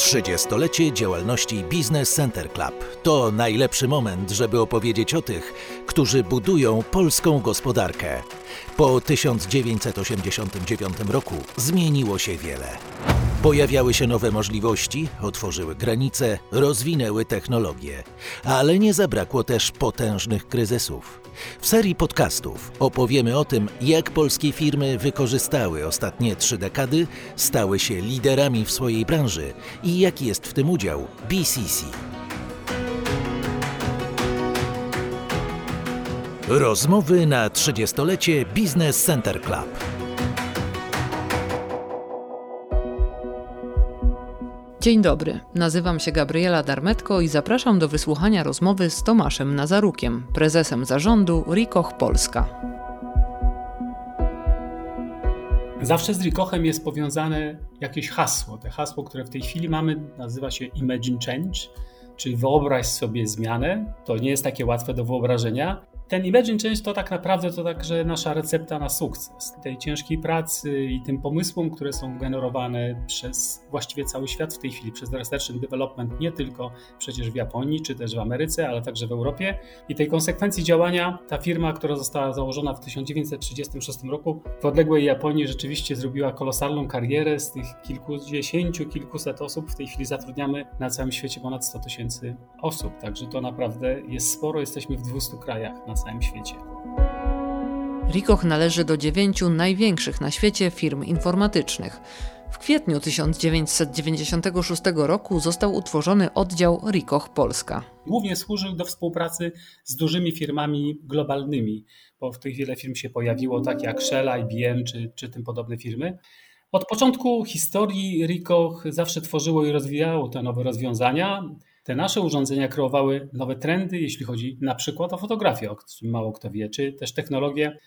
30-lecie działalności Business Center Club to najlepszy moment, żeby opowiedzieć o tych, którzy budują polską gospodarkę. Po 1989 roku zmieniło się wiele. Pojawiały się nowe możliwości, otworzyły granice, rozwinęły technologie, ale nie zabrakło też potężnych kryzysów. W serii podcastów opowiemy o tym, jak polskie firmy wykorzystały ostatnie 3 dekady, stały się liderami w swojej branży i jaki jest w tym udział BCC. Rozmowy na 30-lecie Business Center Club. Dzień dobry, nazywam się Gabriela Darmetko i zapraszam do wysłuchania rozmowy z Tomaszem Nazarukiem, prezesem zarządu Ricoh Polska. Zawsze z Ricohem jest powiązane jakieś hasło. To hasło, które w tej chwili mamy, nazywa się Imagine Change, czyli wyobraź sobie zmianę. To nie jest takie łatwe do wyobrażenia. Ten Imagine Change to tak naprawdę to także nasza recepta na sukces. Tej ciężkiej pracy i tym pomysłom, które są generowane przez właściwie cały świat w tej chwili, przez research and development, nie tylko przecież w Japonii, czy też w Ameryce, ale także w Europie. I tej konsekwencji działania ta firma, która została założona w 1936 roku w odległej Japonii, rzeczywiście zrobiła kolosalną karierę. Z tych kilkudziesięciu, kilkuset osób w tej chwili zatrudniamy na całym świecie ponad 100 000 osób. Także to naprawdę jest sporo, jesteśmy w 200 krajach na całym świecie. Ricoh należy do 9 największych na świecie firm informatycznych. W kwietniu 1996 roku został utworzony oddział Ricoh Polska. Głównie służył do współpracy z dużymi firmami globalnymi, bo w tych wiele firm się pojawiło, tak jak Shell, IBM czy tym podobne firmy. Od początku historii Ricoh zawsze tworzyło i rozwijało te nowe rozwiązania. Te nasze urządzenia kreowały nowe trendy, jeśli chodzi na przykład o fotografię, o którym mało kto wie, czy też technologie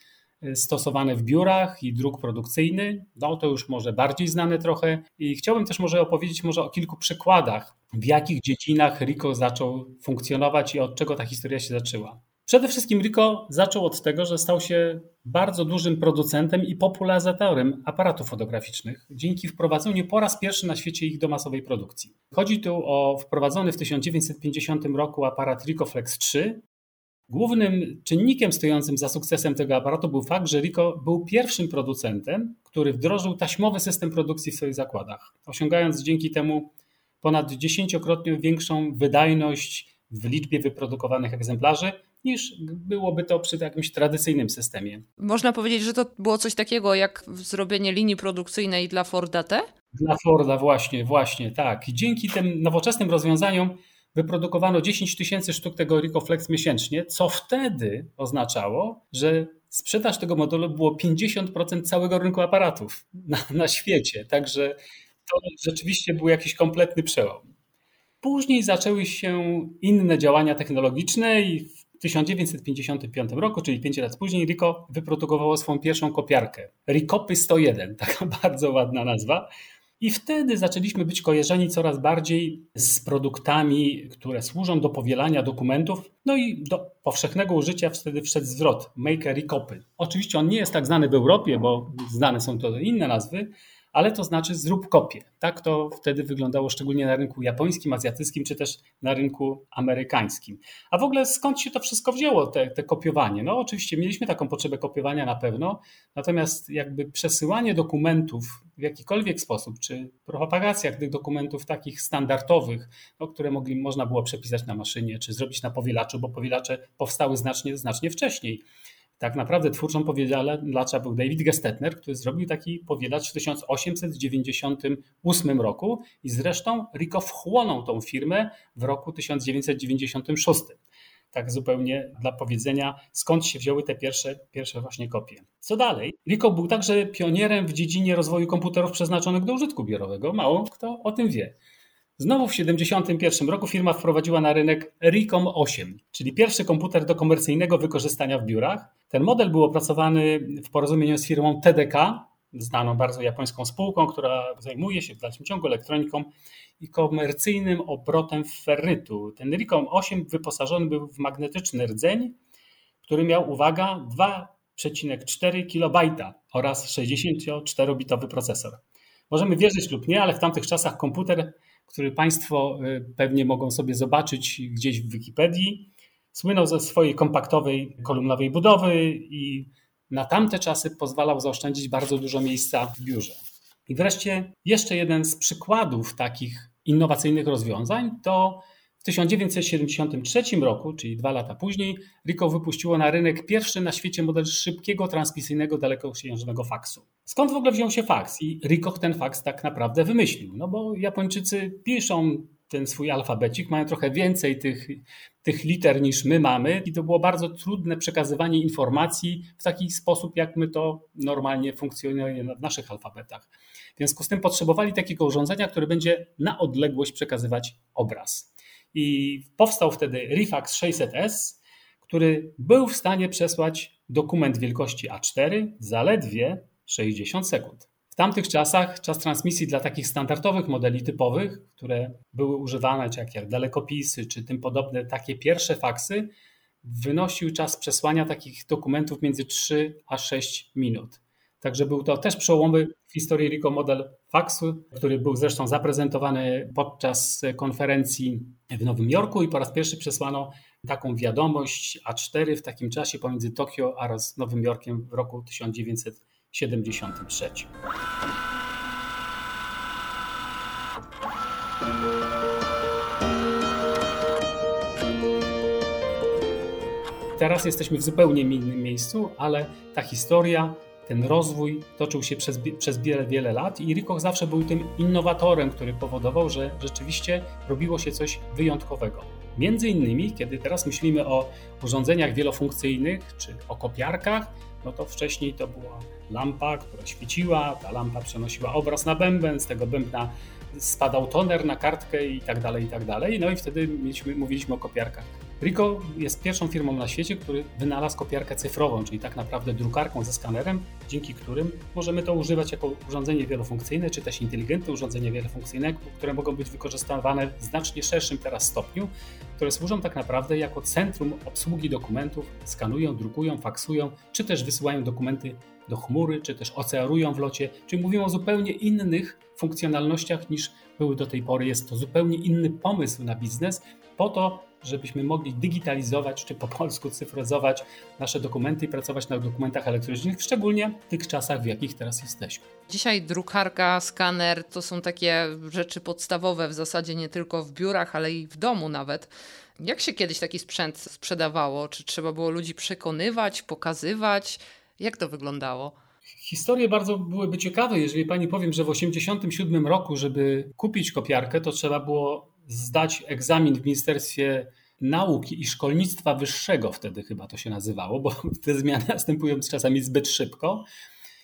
stosowane w biurach i druk produkcyjny. No to już może bardziej znane trochę i chciałbym też może opowiedzieć o kilku przykładach, w jakich dziedzinach Ricoh zaczął funkcjonować i od czego ta historia się zaczęła. Przede wszystkim Ricoh zaczął od tego, że stał się bardzo dużym producentem i popularyzatorem aparatów fotograficznych dzięki wprowadzeniu po raz pierwszy na świecie ich do masowej produkcji. Chodzi tu o wprowadzony w 1950 roku aparat Ricohflex III. Głównym czynnikiem stojącym za sukcesem tego aparatu był fakt, że Ricoh był pierwszym producentem, który wdrożył taśmowy system produkcji w swoich zakładach, osiągając dzięki temu ponad 10-krotnie większą wydajność w liczbie wyprodukowanych egzemplarzy, niż byłoby to przy jakimś tradycyjnym systemie. Można powiedzieć, że to było coś takiego jak zrobienie linii produkcyjnej dla Forda T? Dla Forda właśnie, tak. I dzięki tym nowoczesnym rozwiązaniom wyprodukowano 10 000 sztuk tego Ricohflex miesięcznie, co wtedy oznaczało, że sprzedaż tego modelu było 50% całego rynku aparatów na świecie. Także to rzeczywiście był jakiś kompletny przełom. Później zaczęły się inne działania technologiczne i w 1955 roku, czyli 5 lat później, Ricoh wyprodukowało swoją pierwszą kopiarkę. RICOPY 101, taka bardzo ładna nazwa. I wtedy zaczęliśmy być kojarzeni coraz bardziej z produktami, które służą do powielania dokumentów. No i do powszechnego użycia wtedy wszedł zwrot Make a RICOPY. Oczywiście on nie jest tak znany w Europie, bo znane są to inne nazwy, ale to znaczy zrób kopię. Tak to wtedy wyglądało szczególnie na rynku japońskim, azjatyckim, czy też na rynku amerykańskim. A w ogóle skąd się to wszystko wzięło, te kopiowanie? No oczywiście mieliśmy taką potrzebę kopiowania na pewno, natomiast jakby przesyłanie dokumentów w jakikolwiek sposób, czy propagacja tych dokumentów takich standardowych, no, które można było przepisać na maszynie, czy zrobić na powielaczu, bo powielacze powstały znacznie wcześniej. Tak naprawdę twórcą powielacza był David Gestetner, który zrobił taki powielacz w 1898 roku i zresztą Ricoh wchłonął tą firmę w roku 1996. Tak zupełnie dla powiedzenia, skąd się wzięły te pierwsze właśnie kopie. Co dalej? Ricoh był także pionierem w dziedzinie rozwoju komputerów przeznaczonych do użytku biurowego. Mało kto o tym wie. Znowu w 1971 roku firma wprowadziła na rynek RICOM 8, czyli pierwszy komputer do komercyjnego wykorzystania w biurach. Ten model był opracowany w porozumieniu z firmą TDK, znaną bardzo japońską spółką, która zajmuje się w dalszym ciągu elektroniką i komercyjnym obrotem ferrytu. Ten RICOM 8 wyposażony był w magnetyczny rdzeń, który miał, uwaga, 2,4 KB oraz 64-bitowy procesor. Możemy wierzyć lub nie, ale w tamtych czasach komputer który Państwo pewnie mogą sobie zobaczyć gdzieś w Wikipedii. Słynął ze swojej kompaktowej, kolumnowej budowy i na tamte czasy pozwalał zaoszczędzić bardzo dużo miejsca w biurze. I wreszcie jeszcze jeden z przykładów takich innowacyjnych rozwiązań to w 1973 roku, czyli 2 lata później, Ricoh wypuściło na rynek pierwszy na świecie model szybkiego, transmisyjnego, dalekosiężnego faksu. Skąd w ogóle wziął się faks? I Ricoh ten faks tak naprawdę wymyślił, no bo Japończycy piszą ten swój alfabecik, mają trochę więcej tych liter niż my mamy i to było bardzo trudne przekazywanie informacji w taki sposób, jak my to normalnie funkcjonuje w naszych alfabetach. W związku z tym potrzebowali takiego urządzenia, które będzie na odległość przekazywać obraz. I powstał wtedy Rifax 600S, który był w stanie przesłać dokument wielkości A4 zaledwie 60 sekund. W tamtych czasach czas transmisji dla takich standardowych modeli typowych, które były używane, czy jak dalekopisy, czy tym podobne, takie pierwsze faksy, wynosił czas przesłania takich dokumentów między 3 a 6 minut. Także był to też przełomowy w historii Ricoh model faksu, który był zresztą zaprezentowany podczas konferencji w Nowym Jorku i po raz pierwszy przesłano taką wiadomość A4 w takim czasie pomiędzy Tokio a Nowym Jorkiem w roku 1973. Teraz jesteśmy w zupełnie innym miejscu, ale ta historia, ten rozwój toczył się przez wiele, wiele lat i Ricoh zawsze był tym innowatorem, który powodował, że rzeczywiście robiło się coś wyjątkowego. Między innymi, kiedy teraz myślimy o urządzeniach wielofunkcyjnych czy o kopiarkach, no to wcześniej to była lampa, która świeciła, ta lampa przenosiła obraz na bęben, z tego bębna spadał toner na kartkę i tak dalej, i tak dalej. No i wtedy mówiliśmy o kopiarkach. Ricoh jest pierwszą firmą na świecie, który wynalazł kopiarkę cyfrową, czyli tak naprawdę drukarką ze skanerem, dzięki którym możemy to używać jako urządzenie wielofunkcyjne, czy też inteligentne urządzenie wielofunkcyjne, które mogą być wykorzystywane w znacznie szerszym teraz stopniu, które służą tak naprawdę jako centrum obsługi dokumentów, skanują, drukują, faksują, czy też wysyłają dokumenty do chmury, czy też OCR-ują w locie, czyli mówimy o zupełnie innych funkcjonalnościach niż były do tej pory. Jest to zupełnie inny pomysł na biznes po to, żebyśmy mogli digitalizować, czy po polsku cyfryzować nasze dokumenty i pracować na dokumentach elektronicznych, szczególnie w tych czasach, w jakich teraz jesteśmy. Dzisiaj drukarka, skaner to są takie rzeczy podstawowe w zasadzie nie tylko w biurach, ale i w domu nawet. Jak się kiedyś taki sprzęt sprzedawało? Czy trzeba było ludzi przekonywać, pokazywać? Jak to wyglądało? Historie bardzo byłyby ciekawe. Jeżeli pani powiem, że w 1987 roku, żeby kupić kopiarkę, to trzeba było zdać egzamin w Ministerstwie Nauki i Szkolnictwa Wyższego, wtedy chyba to się nazywało, bo te zmiany następują czasami zbyt szybko,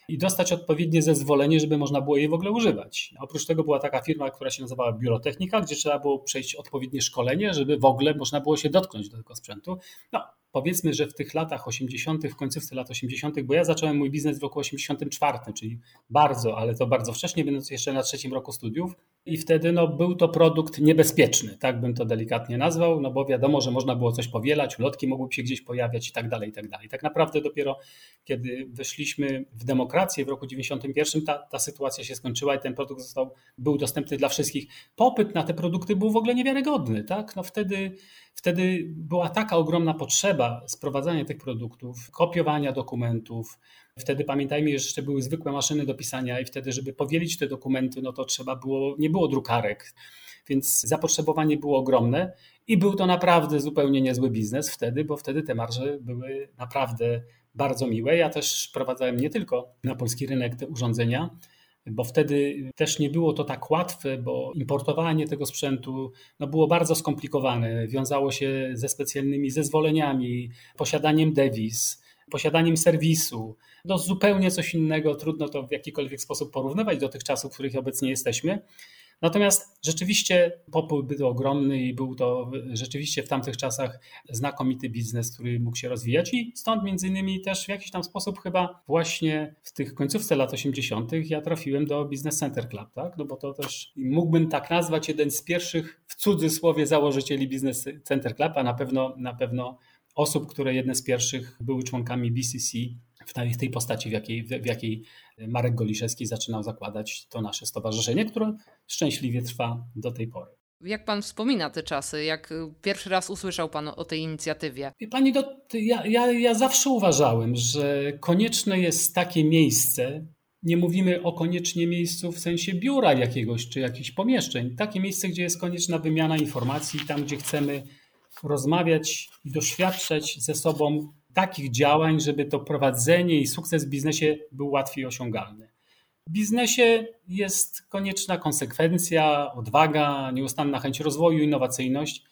i dostać odpowiednie zezwolenie, żeby można było jej w ogóle używać. Oprócz tego była taka firma, która się nazywała Biurotechnika, gdzie trzeba było przejść odpowiednie szkolenie, żeby w ogóle można było się dotknąć do tego sprzętu. No, powiedzmy, że w tych latach 80., w końcówce lat 80., bo ja zacząłem mój biznes w roku 84, czyli bardzo, ale to bardzo wcześnie, będąc jeszcze na trzecim roku studiów, i wtedy był to produkt niebezpieczny, tak bym to delikatnie nazwał, bo wiadomo, że można było coś powielać, ulotki mogły się gdzieś pojawiać i tak dalej, i tak dalej. Tak naprawdę dopiero kiedy weszliśmy w demokrację w roku 91, ta sytuacja się skończyła i ten produkt był dostępny dla wszystkich. Popyt na te produkty był w ogóle niewiarygodny, tak? Wtedy była taka ogromna potrzeba sprowadzania tych produktów, kopiowania dokumentów. Wtedy pamiętajmy, jeszcze były zwykłe maszyny do pisania i wtedy, żeby powielić te dokumenty, to trzeba było, nie było drukarek, więc zapotrzebowanie było ogromne i był to naprawdę zupełnie niezły biznes wtedy, bo wtedy te marże były naprawdę bardzo miłe. Ja też prowadzałem nie tylko na polski rynek te urządzenia, bo wtedy też nie było to tak łatwe, bo importowanie tego sprzętu było bardzo skomplikowane, wiązało się ze specjalnymi zezwoleniami, posiadaniem dewiz, posiadaniem serwisu, zupełnie coś innego, trudno to w jakikolwiek sposób porównywać do tych czasów, w których obecnie jesteśmy. Nast rzeczywiście popyt był ogromny i był to rzeczywiście w tamtych czasach znakomity biznes, który mógł się rozwijać i stąd między innymi też w jakiś tam sposób chyba właśnie w tych końcówce lat 80. ja trafiłem do Business Center Club, tak? Bo to też mógłbym tak nazwać jeden z pierwszych w cudzysłowie założycieli Business Center Club, a na pewno osób, które jedne z pierwszych były członkami BCC w tej postaci, w jakiej Marek Goliszewski zaczynał zakładać to nasze stowarzyszenie, które szczęśliwie trwa do tej pory. Jak pan wspomina te czasy? Jak pierwszy raz usłyszał pan o tej inicjatywie? Pani, ja zawsze uważałem, że konieczne jest takie miejsce, nie mówimy o koniecznie miejscu w sensie biura jakiegoś czy jakichś pomieszczeń, takie miejsce, gdzie jest konieczna wymiana informacji, tam gdzie chcemy rozmawiać i doświadczać ze sobą takich działań, żeby to prowadzenie i sukces w biznesie był łatwiej osiągalny. W biznesie jest konieczna konsekwencja, odwaga, nieustanna chęć rozwoju, innowacyjność.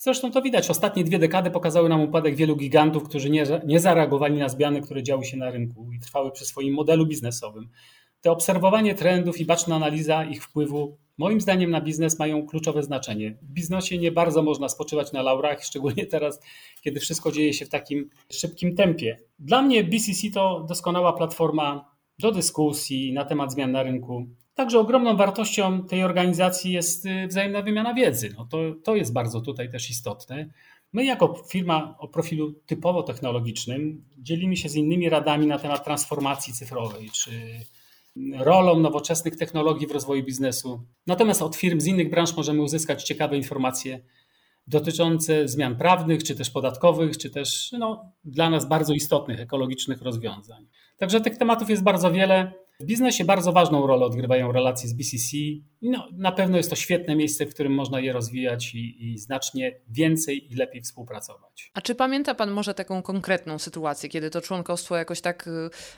Zresztą to widać. Ostatnie 2 dekady pokazały nam upadek wielu gigantów, którzy nie zareagowali na zmiany, które działy się na rynku i trwały przy swoim modelu biznesowym. To obserwowanie trendów i baczna analiza ich wpływu, moim zdaniem, na biznes mają kluczowe znaczenie. W biznesie nie bardzo można spoczywać na laurach, szczególnie teraz, kiedy wszystko dzieje się w takim szybkim tempie. Dla mnie BCC to doskonała platforma do dyskusji na temat zmian na rynku. Także ogromną wartością tej organizacji jest wzajemna wymiana wiedzy. No to jest bardzo tutaj też istotne. My jako firma o profilu typowo technologicznym dzielimy się z innymi radami na temat transformacji cyfrowej czy rolą nowoczesnych technologii w rozwoju biznesu. Natomiast od firm z innych branż możemy uzyskać ciekawe informacje dotyczące zmian prawnych, czy też podatkowych, czy też dla nas bardzo istotnych ekologicznych rozwiązań. Także tych tematów jest bardzo wiele. W biznesie bardzo ważną rolę odgrywają relacje z BCC. Na pewno jest to świetne miejsce, w którym można je rozwijać i znacznie więcej i lepiej współpracować. A czy pamięta pan może taką konkretną sytuację, kiedy to członkostwo jakoś tak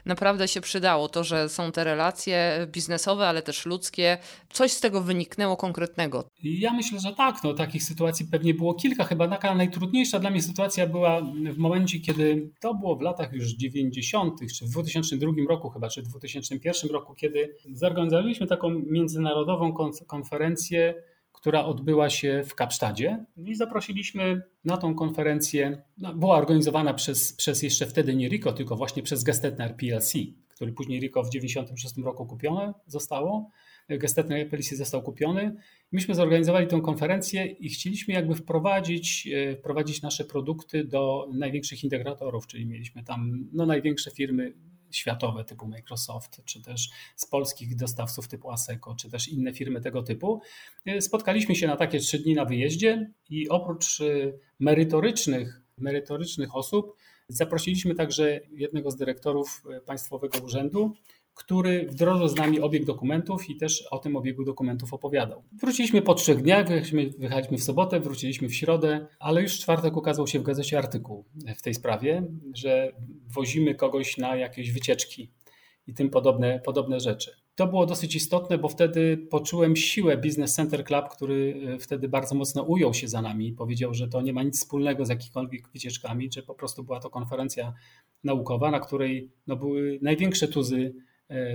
naprawdę się przydało? To, że są te relacje biznesowe, ale też ludzkie. Coś z tego wyniknęło konkretnego? Ja myślę, że tak. Takich sytuacji pewnie było kilka. Chyba taka najtrudniejsza dla mnie sytuacja była w momencie, kiedy to było w latach już 90. czy w 2002 roku chyba, czy w 2001. Roku, kiedy zorganizowaliśmy taką międzynarodową konferencję, która odbyła się w Kapsztadzie i zaprosiliśmy na tą konferencję, była organizowana przez jeszcze wtedy nie Ricoh, tylko właśnie przez Gestetner PLC, który później Ricoh w 96 roku kupione zostało. Gestetner PLC został kupiony. Myśmy zorganizowali tę konferencję i chcieliśmy jakby wprowadzić nasze produkty do największych integratorów, czyli mieliśmy tam największe firmy światowe typu Microsoft, czy też z polskich dostawców typu Asseco, czy też inne firmy tego typu. Spotkaliśmy się na takie 3 dni na wyjeździe i oprócz merytorycznych osób zaprosiliśmy także jednego z dyrektorów Państwowego Urzędu, który wdrożył z nami obieg dokumentów i też o tym obiegu dokumentów opowiadał. Wróciliśmy po 3 dniach, wyjechaliśmy w sobotę, wróciliśmy w środę, ale już w czwartek ukazał się w gazecie artykuł w tej sprawie, że wozimy kogoś na jakieś wycieczki i tym podobne rzeczy. To było dosyć istotne, bo wtedy poczułem siłę Business Center Club, który wtedy bardzo mocno ujął się za nami i powiedział, że to nie ma nic wspólnego z jakimikolwiek wycieczkami, że po prostu była to konferencja naukowa, na której były największe tuzy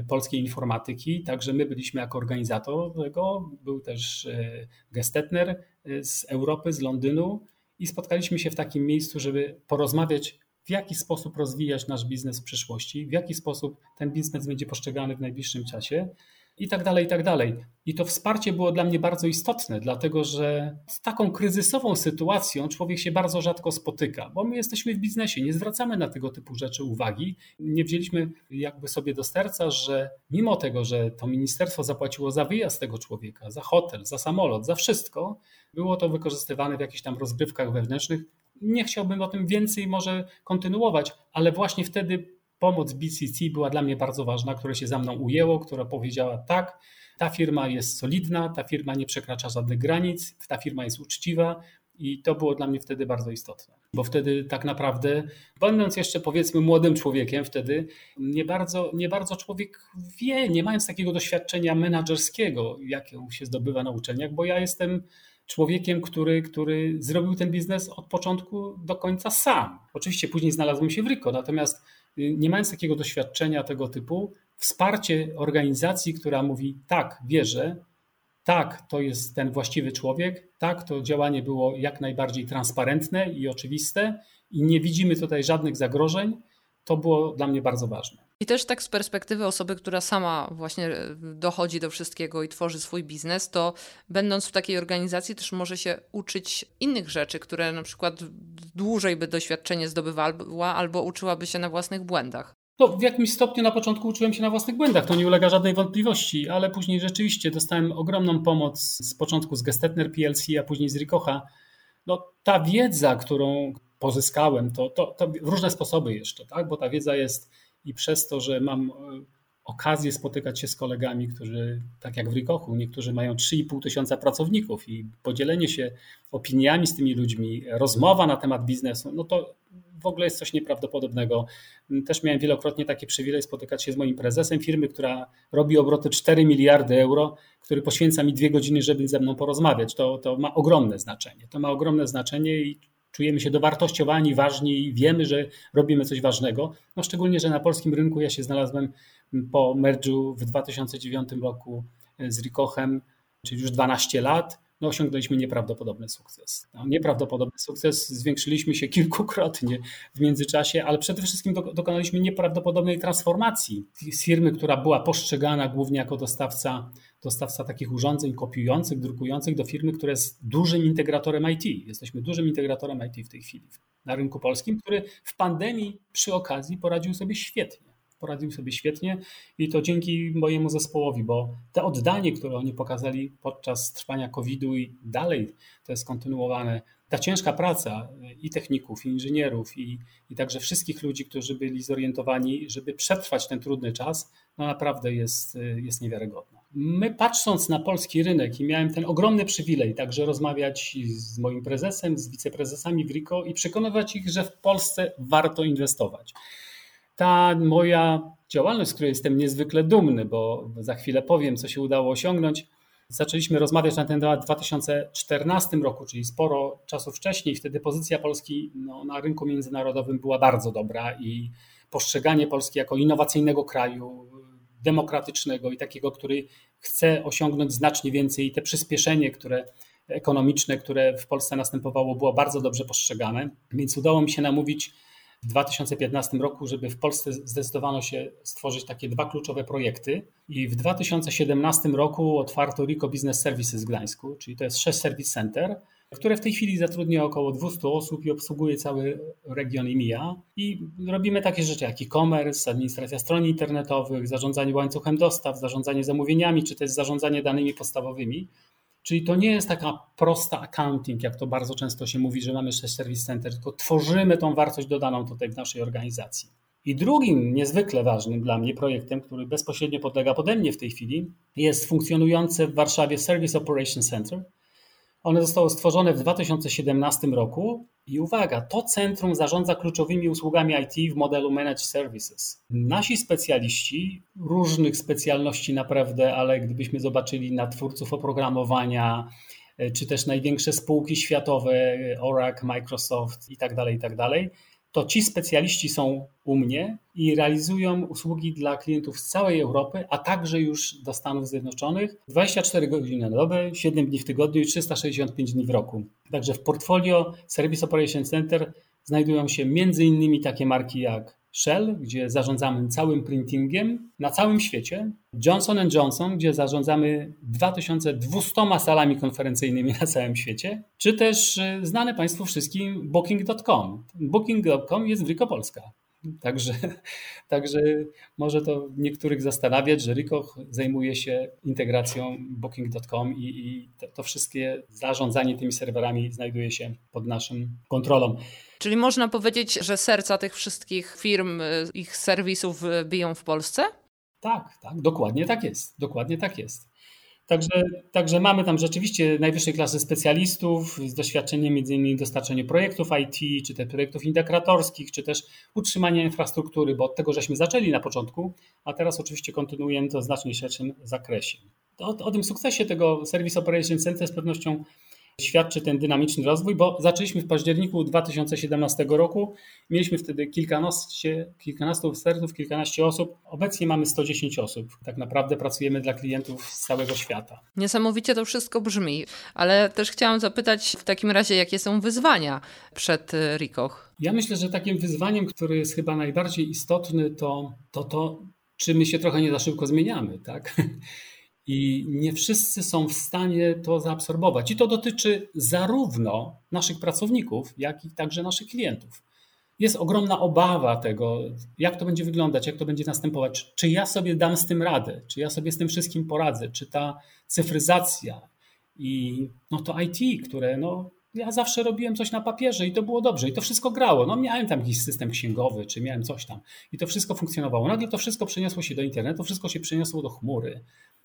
polskiej informatyki, także my byliśmy jako organizator tego, był też Gestetner z Europy, z Londynu i spotkaliśmy się w takim miejscu, żeby porozmawiać, w jaki sposób rozwijać nasz biznes w przyszłości, w jaki sposób ten biznes będzie postrzegany w najbliższym czasie i tak dalej, i tak dalej. I to wsparcie było dla mnie bardzo istotne, dlatego że z taką kryzysową sytuacją człowiek się bardzo rzadko spotyka, bo my jesteśmy w biznesie, nie zwracamy na tego typu rzeczy uwagi. Nie wzięliśmy jakby sobie do serca, że mimo tego, że to ministerstwo zapłaciło za wyjazd tego człowieka, za hotel, za samolot, za wszystko, było to wykorzystywane w jakichś tam rozgrywkach wewnętrznych. Nie chciałbym o tym więcej może kontynuować, ale właśnie wtedy pomoc BCC była dla mnie bardzo ważna, które się za mną ujęło, która powiedziała tak, ta firma jest solidna, ta firma nie przekracza żadnych granic, ta firma jest uczciwa i to było dla mnie wtedy bardzo istotne. Bo wtedy tak naprawdę, będąc jeszcze powiedzmy młodym człowiekiem wtedy, nie bardzo człowiek wie, nie mając takiego doświadczenia menadżerskiego, jakie się zdobywa na uczelniach, bo ja jestem człowiekiem, który zrobił ten biznes od początku do końca sam. Oczywiście później znalazłem się w Ricoh, natomiast nie mając takiego doświadczenia tego typu, wsparcie organizacji, która mówi tak, wierzę, tak, to jest ten właściwy człowiek, tak, to działanie było jak najbardziej transparentne i oczywiste i nie widzimy tutaj żadnych zagrożeń, to było dla mnie bardzo ważne. I też tak z perspektywy osoby, która sama właśnie dochodzi do wszystkiego i tworzy swój biznes, to będąc w takiej organizacji też może się uczyć innych rzeczy, które na przykład dłużej by doświadczenie zdobywała albo uczyłaby się na własnych błędach. No, w jakimś stopniu na początku uczyłem się na własnych błędach, to nie ulega żadnej wątpliwości, ale później rzeczywiście dostałem ogromną pomoc z początku z Gestetner PLC, a później z Ricoha. No, ta wiedza, którą pozyskałem, to w różne sposoby jeszcze, tak? Bo ta wiedza jest i przez to, że mam okazję spotykać się z kolegami, którzy, tak jak w Ricohu, niektórzy mają 3,5 tysiąca pracowników i podzielenie się opiniami z tymi ludźmi, rozmowa na temat biznesu, no to w ogóle jest coś nieprawdopodobnego. Też miałem wielokrotnie taki przywilej spotykać się z moim prezesem firmy, która robi obroty 4 miliardy euro, który poświęca mi 2 godziny, żeby ze mną porozmawiać. To ma ogromne znaczenie. To ma ogromne znaczenie i czujemy się dowartościowani, ważni i wiemy, że robimy coś ważnego. No szczególnie, że na polskim rynku ja się znalazłem po merdżu w 2009 roku z Ricohem, czyli już 12 lat. No osiągnęliśmy nieprawdopodobny sukces. No, nieprawdopodobny sukces, zwiększyliśmy się kilkukrotnie w międzyczasie, ale przede wszystkim dokonaliśmy nieprawdopodobnej transformacji z firmy, która była postrzegana głównie jako dostawca takich urządzeń kopiujących, drukujących, do firmy, która jest dużym integratorem IT. Jesteśmy dużym integratorem IT w tej chwili na rynku polskim, który w pandemii przy okazji poradził sobie świetnie. I to dzięki mojemu zespołowi, bo te oddanie, które oni pokazali podczas trwania COVID-u i dalej to jest kontynuowane, ta ciężka praca i techników, i inżynierów, i także wszystkich ludzi, którzy byli zorientowani, żeby przetrwać ten trudny czas, no naprawdę jest niewiarygodna. My patrząc na polski rynek i miałem ten ogromny przywilej także rozmawiać z moim prezesem, z wiceprezesami w Ricoh i przekonywać ich, że w Polsce warto inwestować. Ta moja działalność, z której jestem niezwykle dumny, bo za chwilę powiem, co się udało osiągnąć. Zaczęliśmy rozmawiać na ten temat w 2014 roku, czyli sporo czasu wcześniej. Wtedy pozycja Polski na rynku międzynarodowym była bardzo dobra i postrzeganie Polski jako innowacyjnego kraju, demokratycznego i takiego, który chce osiągnąć znacznie więcej i te przyspieszenie, ekonomiczne, które w Polsce następowało, było bardzo dobrze postrzegane, więc udało mi się namówić w 2015 roku, żeby w Polsce zdecydowano się stworzyć takie 2 kluczowe projekty i w 2017 roku otwarto Ricoh Business Services w Gdańsku, czyli to jest 6 service center, które w tej chwili zatrudnia około 200 osób i obsługuje cały region EMEA. I robimy takie rzeczy jak e-commerce, administracja stron internetowych, zarządzanie łańcuchem dostaw, zarządzanie zamówieniami, czy też zarządzanie danymi podstawowymi. Czyli to nie jest taka prosta accounting, jak to bardzo często się mówi, że mamy 6 service center, tylko tworzymy tą wartość dodaną tutaj w naszej organizacji. I drugim niezwykle ważnym dla mnie projektem, który bezpośrednio podlega pode mnie w tej chwili, jest funkcjonujące w Warszawie Service Operation Center. Ono zostało stworzone w 2017 roku i uwaga, to centrum zarządza kluczowymi usługami IT w modelu Managed Services. Nasi specjaliści, różnych specjalności naprawdę, ale gdybyśmy zobaczyli na twórców oprogramowania, czy też największe spółki światowe, Oracle, Microsoft itd., to ci specjaliści są u mnie i realizują usługi dla klientów z całej Europy, a także już do Stanów Zjednoczonych 24 godziny na dobę, 7 dni w tygodniu i 365 dni w roku. Także w portfolio Service Operation Center znajdują się m.in. takie marki jak Shell, gdzie zarządzamy całym printingiem na całym świecie, Johnson & Johnson, gdzie zarządzamy 2200 salami konferencyjnymi na całym świecie, czy też znane Państwu wszystkim Booking.com. Booking.com jest w Ricoh Polska. Także może to niektórych zastanawiać, że Ricoh zajmuje się integracją Booking.com i to wszystkie zarządzanie tymi serwerami znajduje się pod naszą kontrolą. Czyli można powiedzieć, że serca tych wszystkich firm, ich serwisów biją w Polsce? Tak, dokładnie tak jest. Także mamy tam rzeczywiście najwyższej klasy specjalistów z doświadczeniem m.in. w dostarczeniu projektów IT, czy też projektów integratorskich, czy też utrzymania infrastruktury, bo od tego żeśmy zaczęli na początku, a teraz oczywiście kontynuujemy to w znacznie szerszym zakresie. O tym sukcesie tego Service Operation Center z pewnością świadczy ten dynamiczny rozwój, bo zaczęliśmy w październiku 2017 roku. Mieliśmy wtedy kilkanastu ekspertów, kilkanaście osób. Obecnie mamy 110 osób. Tak naprawdę pracujemy dla klientów z całego świata. Niesamowicie to wszystko brzmi, ale też chciałam zapytać w takim razie, jakie są wyzwania przed Ricoh? Ja myślę, że takim wyzwaniem, który jest chyba najbardziej istotny, to czy my się trochę nie za szybko zmieniamy, tak? I nie wszyscy są w stanie to zaabsorbować. I to dotyczy zarówno naszych pracowników, jak i także naszych klientów. jest ogromna obawa tego, jak to będzie wyglądać, jak to będzie następować, czy ja sobie dam z tym radę, czy ja sobie z tym wszystkim poradzę, czy ta cyfryzacja i no to IT, które no ja zawsze robiłem coś na papierze i to było dobrze i to wszystko grało, no miałem tam jakiś system księgowy, czy miałem coś tam i to wszystko funkcjonowało, nagle to wszystko przeniosło się do internetu, wszystko się przeniosło do chmury.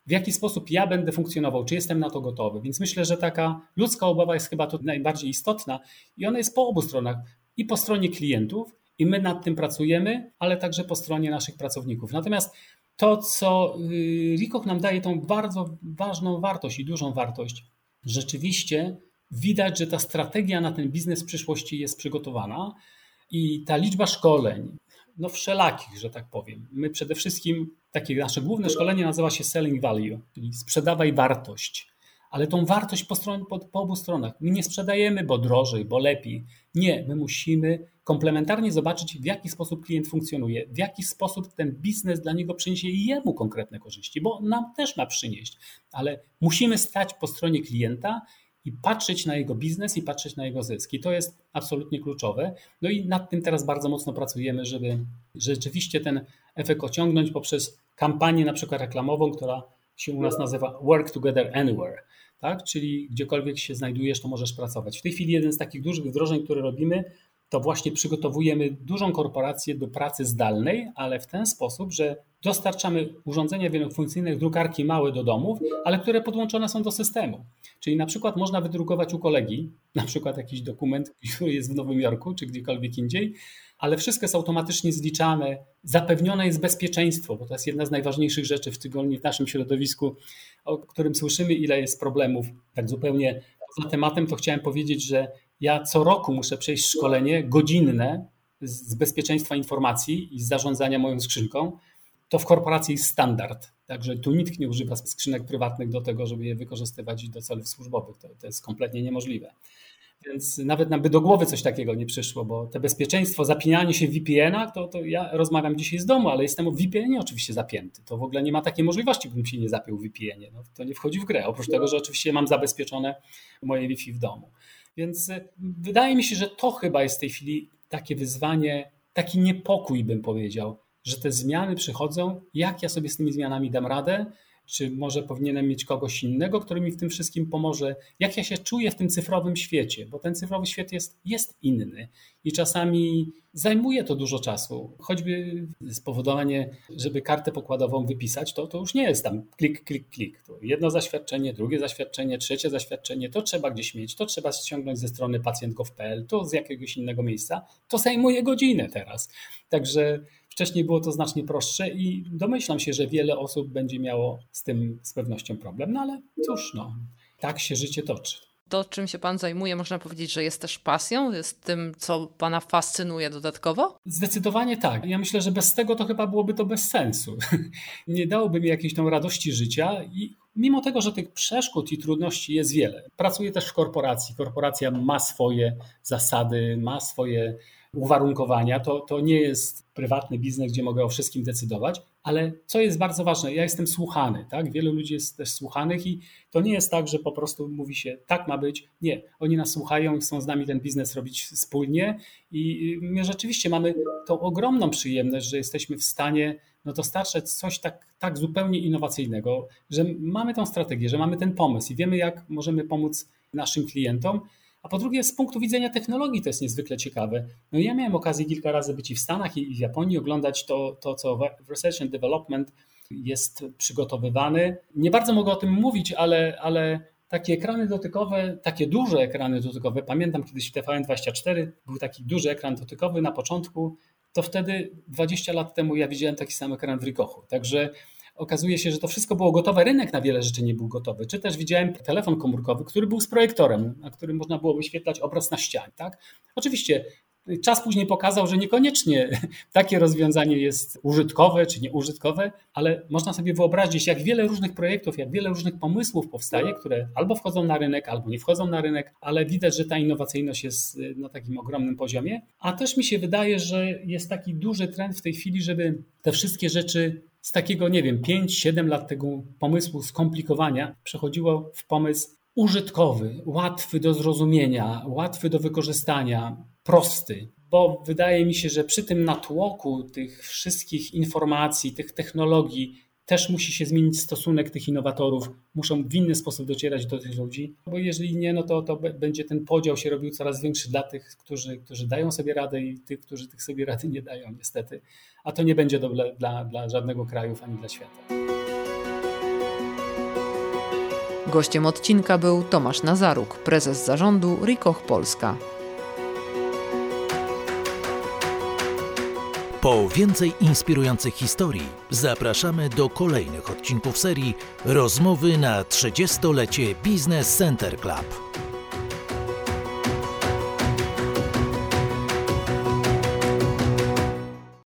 W jaki sposób ja będę funkcjonował, czy jestem na to gotowy, więc myślę, że taka ludzka obawa jest chyba tu najbardziej istotna i ona jest po obu stronach. I po stronie klientów, i my nad tym pracujemy, ale także po stronie naszych pracowników. Natomiast to, co Ricoh nam daje, tą bardzo ważną wartość i dużą wartość, rzeczywiście widać, że ta strategia na ten biznes w przyszłości jest przygotowana i ta liczba szkoleń, no wszelakich, że tak powiem. My przede wszystkim, takie nasze główne szkolenie nazywa się Selling Value, czyli sprzedawaj wartość. Ale tą wartość po obu stronach. My nie sprzedajemy, bo drożej, bo lepiej. Nie, my musimy komplementarnie zobaczyć, w jaki sposób klient funkcjonuje, w jaki sposób ten biznes dla niego przyniesie jemu konkretne korzyści, bo nam też ma przynieść. Ale musimy stać po stronie klienta i patrzeć na jego biznes i patrzeć na jego zyski. To jest absolutnie kluczowe. No i nad tym teraz bardzo mocno pracujemy, żeby rzeczywiście ten efekt osiągnąć poprzez kampanię na przykład reklamową, która się u nas nazywa Work Together Anywhere, tak? Czyli gdziekolwiek się znajdujesz, to możesz pracować. W tej chwili jeden z takich dużych wdrożeń, które robimy, to właśnie przygotowujemy dużą korporację do pracy zdalnej, ale w ten sposób, że dostarczamy urządzenia wielofunkcyjne, drukarki małe do domów, ale które podłączone są do systemu. Czyli na przykład można wydrukować u kolegi, na przykład jakiś dokument, który jest w Nowym Jorku czy gdziekolwiek indziej, ale wszystko jest automatycznie zliczane, zapewnione jest bezpieczeństwo, bo to jest jedna z najważniejszych rzeczy w tygodniu w naszym środowisku, o którym słyszymy, ile jest problemów. Tak zupełnie za tematem to chciałem powiedzieć, że ja co roku muszę przejść szkolenie godzinne z bezpieczeństwa informacji i z zarządzania moją skrzynką. To w korporacji jest standard, także tu nikt nie używa skrzynek prywatnych do tego, żeby je wykorzystywać do celów służbowych. To jest kompletnie niemożliwe. Więc nawet nam by do głowy coś takiego nie przyszło, bo to bezpieczeństwo, zapinanie się w VPN-ach, to ja rozmawiam dzisiaj z domu, ale jestem w VPN-ie oczywiście zapięty. To w ogóle nie ma takiej możliwości, bym się nie zapiął w VPN-ie. No, to nie wchodzi w grę, oprócz tego, że oczywiście mam zabezpieczone moje Wi-Fi w domu. Więc wydaje mi się, że to chyba jest w tej chwili takie wyzwanie, taki niepokój bym powiedział, że te zmiany przychodzą, jak ja sobie z tymi zmianami dam radę, czy może powinienem mieć kogoś innego, który mi w tym wszystkim pomoże, jak ja się czuję w tym cyfrowym świecie, bo ten cyfrowy świat jest inny i czasami zajmuje to dużo czasu, choćby spowodowanie, żeby kartę pokładową wypisać, to już nie jest tam klik, klik, klik, to jedno zaświadczenie, drugie zaświadczenie, trzecie zaświadczenie, to trzeba gdzieś mieć, to trzeba ściągnąć ze strony pacjentgov.pl, to z jakiegoś innego miejsca, to zajmuje godzinę teraz, także wcześniej było to znacznie prostsze i domyślam się, że wiele osób będzie miało z tym z pewnością problem, no ale cóż, no, tak się życie toczy. To, czym się Pan zajmuje, można powiedzieć, że jest też pasją? Jest tym, co Pana fascynuje dodatkowo? Zdecydowanie tak. Ja myślę, że bez tego to chyba byłoby to bez sensu. Nie dałoby mi jakiejś tą radości życia i mimo tego, że tych przeszkód i trudności jest wiele. Pracuję też w korporacji. Korporacja ma swoje zasady, ma swoje uwarunkowania, to nie jest prywatny biznes, gdzie mogę o wszystkim decydować, ale co jest bardzo ważne, ja jestem słuchany, tak? Wielu ludzi jest też słuchanych i to nie jest tak, że po prostu mówi się tak ma być, nie, oni nas słuchają i chcą z nami ten biznes robić wspólnie i my rzeczywiście mamy tą ogromną przyjemność, że jesteśmy w stanie no dostarczać coś tak zupełnie innowacyjnego, że mamy tą strategię, że mamy ten pomysł i wiemy, jak możemy pomóc naszym klientom. A po drugie, z punktu widzenia technologii to jest niezwykle ciekawe. No ja miałem okazję kilka razy być i w Stanach, i w Japonii, oglądać to co w Research and Development jest przygotowywane. Nie bardzo mogę o tym mówić, ale takie ekrany dotykowe, takie duże ekrany dotykowe, pamiętam kiedyś w TVN24 był taki duży ekran dotykowy na początku, to wtedy 20 lat temu ja widziałem taki sam ekran w Ricohu. Także okazuje się, że to wszystko było gotowe, rynek na wiele rzeczy nie był gotowy, czy też widziałem telefon komórkowy, który był z projektorem, na którym można było wyświetlać obraz na ścianie. Tak? Oczywiście czas później pokazał, że niekoniecznie takie rozwiązanie jest użytkowe czy nieużytkowe, ale można sobie wyobrazić, jak wiele różnych projektów, jak wiele różnych pomysłów powstaje, które albo wchodzą na rynek, albo nie wchodzą na rynek, ale widać, że ta innowacyjność jest na takim ogromnym poziomie. A też mi się wydaje, że jest taki duży trend w tej chwili, żeby te wszystkie rzeczy z takiego, nie wiem, 5-7 lat tego pomysłu skomplikowania przechodziło w pomysł użytkowy, łatwy do zrozumienia, łatwy do wykorzystania, prosty. bo wydaje mi się, że przy tym natłoku tych wszystkich informacji, tych technologii też musi się zmienić stosunek tych innowatorów, muszą w inny sposób docierać do tych ludzi, bo jeżeli nie, no to będzie ten podział się robił coraz większy dla tych, którzy dają sobie radę i tych, którzy tych sobie rady nie dają niestety, a to nie będzie dobre dla żadnego kraju ani dla świata. Gościem odcinka był Tomasz Nazaruk, prezes zarządu Ricoh Polska. Po więcej inspirujących historii zapraszamy do kolejnych odcinków serii Rozmowy na 30-lecie Business Center Club.